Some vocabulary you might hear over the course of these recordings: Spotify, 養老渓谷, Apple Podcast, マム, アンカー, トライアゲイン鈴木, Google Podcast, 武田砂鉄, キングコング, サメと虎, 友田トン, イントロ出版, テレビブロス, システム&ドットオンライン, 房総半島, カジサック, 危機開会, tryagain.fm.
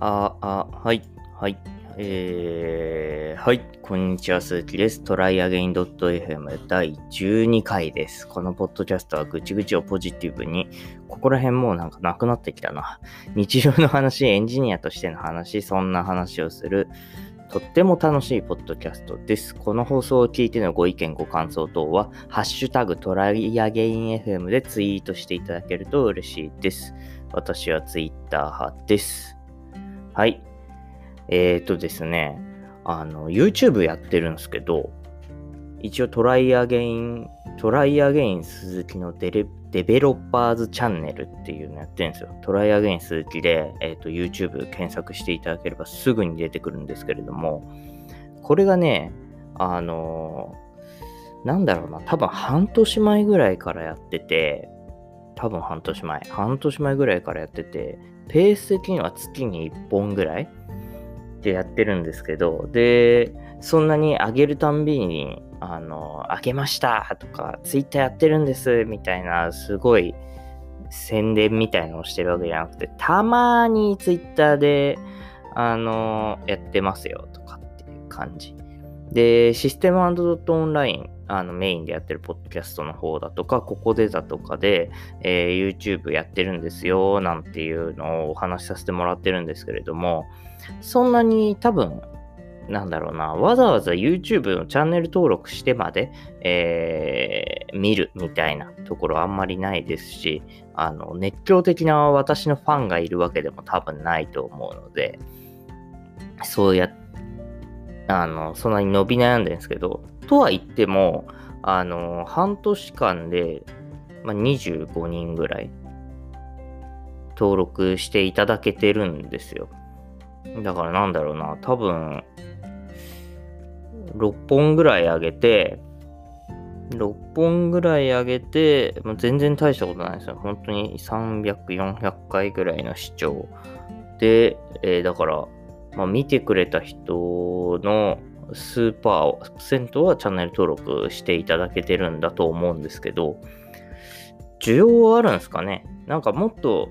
こんにちは、鈴木です。tryagain.fm 第12回です。このポッドキャストはぐちぐちをポジティブに、ここら辺もうなんかなくなってきたな。日常の話、エンジニアとしての話、そんな話をする、とっても楽しいポッドキャストです。この放送を聞いてのご意見、ご感想等は、ハッシュタグtryagain.fm でツイートしていただけると嬉しいです。私はツイッター派です。はい。ですね、YouTube やってるんですけど、一応トライアゲイン鈴木のデベロッパーズチャンネルっていうのやってるんですよ。トライアゲイン鈴木で、YouTube 検索していただければすぐに出てくるんですけれども、これがね、多分半年前ぐらいからやってて、ペース的には月に1本ぐらいでやってるんですけど、でそんなに上げるたんびに上げましたとかツイッターやってるんですみたいなすごい宣伝みたいのをしてるわけじゃなくて、たまにツイッターでやってますよとかっていう感じで、システム&ドットオンラインメインでやってるポッドキャストの方だとか、ここでだとかで、YouTube やってるんですよなんていうのをお話しさせてもらってるんですけれども、そんなに多分わざわざ YouTube のチャンネル登録してまで、見るみたいなところはあんまりないですし、熱狂的な私のファンがいるわけでも多分ないと思うので、そうやってそんなに伸び悩んでるんですけど、とは言っても半年間で、25人ぐらい登録していただけてるんですよ。だから多分6本ぐらい上げて、全然大したことないですよ。本当に300、400回ぐらいの視聴で、だから見てくれた人の数パー%はチャンネル登録していただけてるんだと思うんですけど、需要はあるんですかね。もっと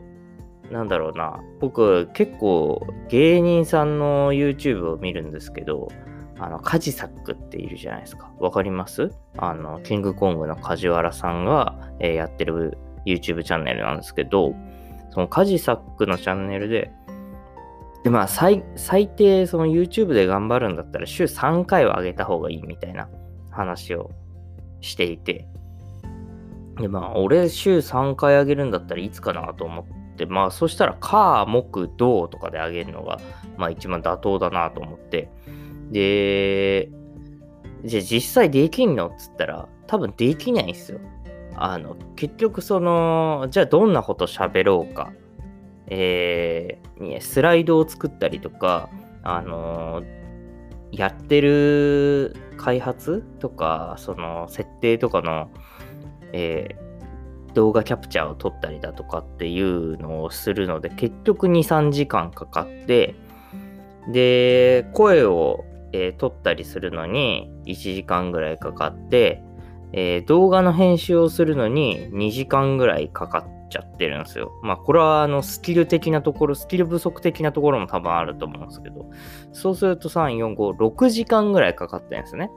僕結構芸人さんの YouTube を見るんですけど、カジサックっているじゃないですか。わかります？キングコングの梶原さんが、やってる YouTube チャンネルなんですけど、そのカジサックのチャンネルで最低その YouTube で頑張るんだったら週3回は上げた方がいいみたいな話をしていて、で俺週3回上げるんだったらいつかなと思って、そしたら火木土とかで上げるのが一番妥当だなと思って、でじゃあ実際できんのっつったら多分できないんですよ。結局じゃあどんなこと喋ろうか、スライドを作ったりとか、やってる開発とかその設定とかの、動画キャプチャーを撮ったりだとかっていうのをするので、結局 2,3 時間かかって、で声を、撮ったりするのに1時間ぐらいかかって、動画の編集をするのに2時間ぐらいかかってちゃってるんですよ。これはスキル不足的なところも多分あると思うんですけど、そうすると3、4、5、6時間ぐらいかかってるんですね。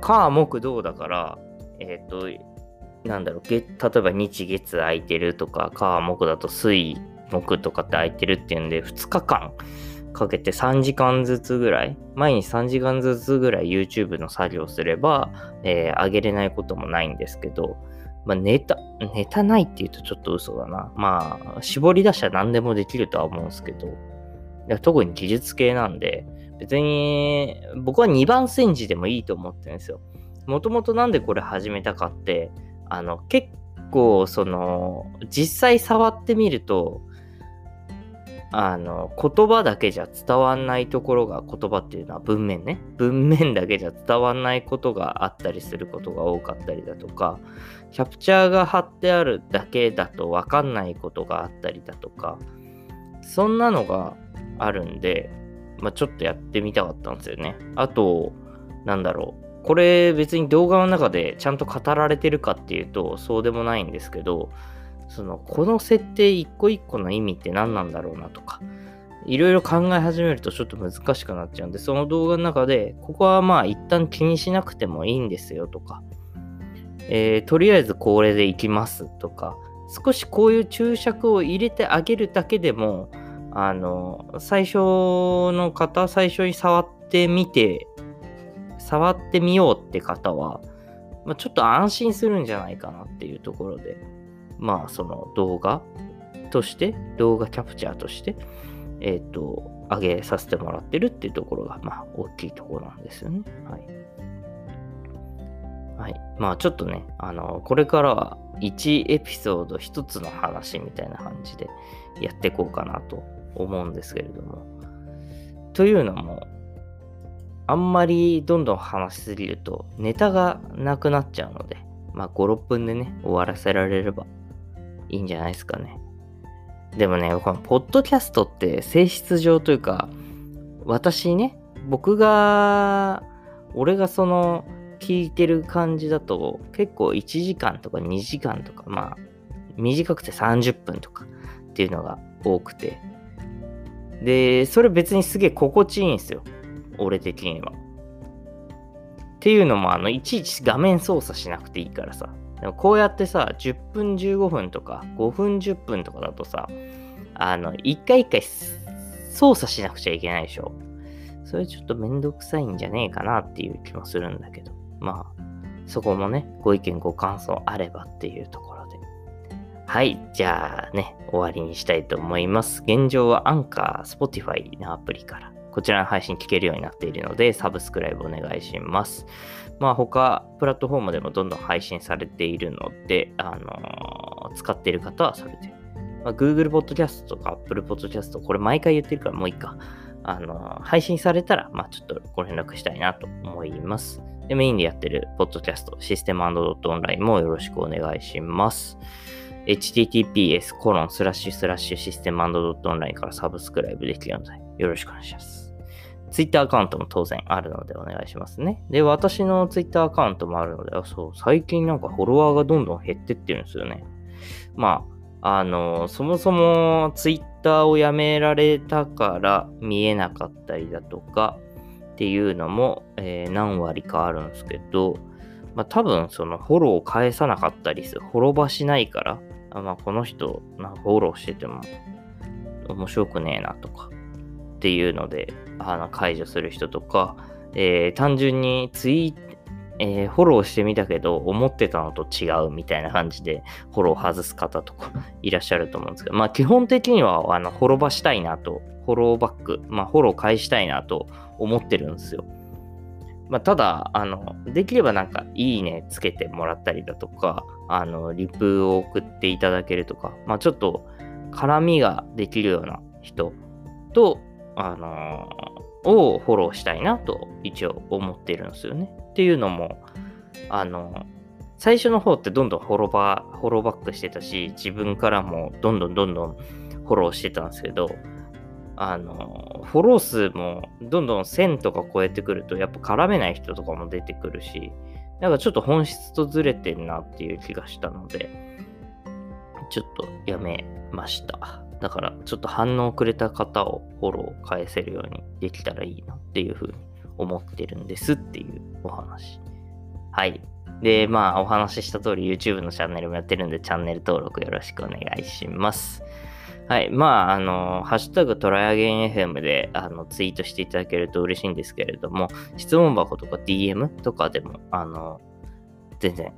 火、木、土だから、例えば日月空いてるとか、火、木だと水、木とかって空いてるっていうんで、2日間かけて3時間ずつぐらい、毎日3時間ずつぐらい YouTube の作業すれば、上げれないこともないんですけど、ネタないって言うとちょっと嘘だな。絞り出したら何でもできるとは思うんですけど、特に技術系なんで、別に僕は2番煎じでもいいと思ってるんですよ。もともとなんでこれ始めたかって、結構実際触ってみると、言葉だけじゃ伝わんないところが、言葉っていうのは文面ね。文面だけじゃ伝わんないことがあったりすることが多かったりだとか、キャプチャーが貼ってあるだけだと分かんないことがあったりだとか、そんなのがあるんで、ちょっとやってみたかったんですよね。あと、これ別に動画の中でちゃんと語られてるかっていうと、そうでもないんですけど、この設定一個一個の意味って何なんだろうなとか、いろいろ考え始めるとちょっと難しくなっちゃうんで、その動画の中でここはまあ一旦気にしなくてもいいんですよとか、とりあえずこれでいきますとか、少しこういう注釈を入れてあげるだけでも最初に触ってみようって方は、まあ、ちょっと安心するんじゃないかなっていうところで、まあその動画キャプチャーとして上げさせてもらってるっていうところがまあ大きいところなんですよね。はい、まあちょっとねこれからは1エピソード1つの話みたいな感じでやっていこうかなと思うんですけれども、というのもあんまりどんどん話しすぎるとネタがなくなっちゃうので、まあ5、6分でね終わらせられればいいんじゃないですかね。でもね、このポッドキャストって性質上というか、俺がその聞いてる感じだと結構1時間とか2時間とか、まあ短くて30分とかっていうのが多くて、でそれ別にすげえ心地いいんですよ、俺的には。っていうのもいちいち画面操作しなくていいからさ。でもこうやってさ、10分15分とか5分10分とかだとさ、一回一回操作しなくちゃいけないでしょ。それちょっとめんどくさいんじゃねえかなっていう気もするんだけど、まあそこもね、ご意見ご感想あればっていうところで、はい、じゃあね終わりにしたいと思います。現状はアンカー、Spotify のアプリからこちらの配信聞けるようになっているので、サブスクライブお願いします。まあ他プラットフォームでもどんどん配信されているので、使っている方はそれで。まあ、Google Podcast とか Apple Podcast、これ毎回言ってるからもういいか。配信されたら、まあちょっとご連絡したいなと思います。で、メインでやってるポッドキャスト、システム.online もよろしくお願いします。https://system&.online からサブスクライブできるのでよろしくお願いします。ツイッターアカウントも当然あるのでお願いしますね。で、私のツイッターアカウントもあるので、最近なんかフォロワーがどんどん減ってってるんですよね。まあ、そもそもツイッターをやめられたから見えなかったりだとかっていうのも、何割かあるんですけど、まあ多分そのフォローを返さなかったりする、フォロバしないから、まあこの人なんかフォローしてても面白くねえなとかっていうので解除する人とか、単純にフォローしてみたけど思ってたのと違うみたいな感じでフォロー外す方とかいらっしゃると思うんですけど、まあ基本的にはフォロバしたいなと、フォローバック、まあフォロー返したいなと思ってるんですよ。まあ、ただできればなんかいいねつけてもらったりだとかリプを送っていただけるとか、まあ、ちょっと絡みができるような人とをフォローしたいなと一応思ってるんですよね。っていうのも最初の方ってどんどんフォローバックしてたし、自分からもどんどんフォローしてたんですけど、フォロー数もどんどん1000とか超えてくるとやっぱ絡めない人とかも出てくるし、なんかちょっと本質とずれてんなっていう気がしたのでちょっとやめました。だからちょっと反応くれた方をフォロー返せるようにできたらいいなっていうふうに思ってるんですっていうお話。はい、でまあお話しした通り YouTube のチャンネルもやってるんで、チャンネル登録よろしくお願いします。はい。まあ、ハッシュタグtryagain.fm でツイートしていただけると嬉しいんですけれども、質問箱とか DM とかでも、全然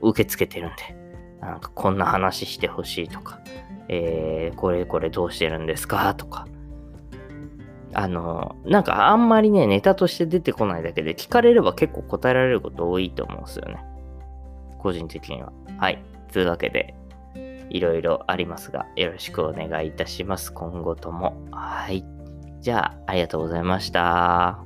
受け付けてるんで、なんかこんな話してほしいとか、これどうしてるんですかとか、なんかあんまりね、ネタとして出てこないだけで、聞かれれば結構答えられること多いと思うんですよね。個人的には。はい。というわけで、いろいろありますがよろしくお願いいたします。今後とも。はい、じゃあありがとうございました。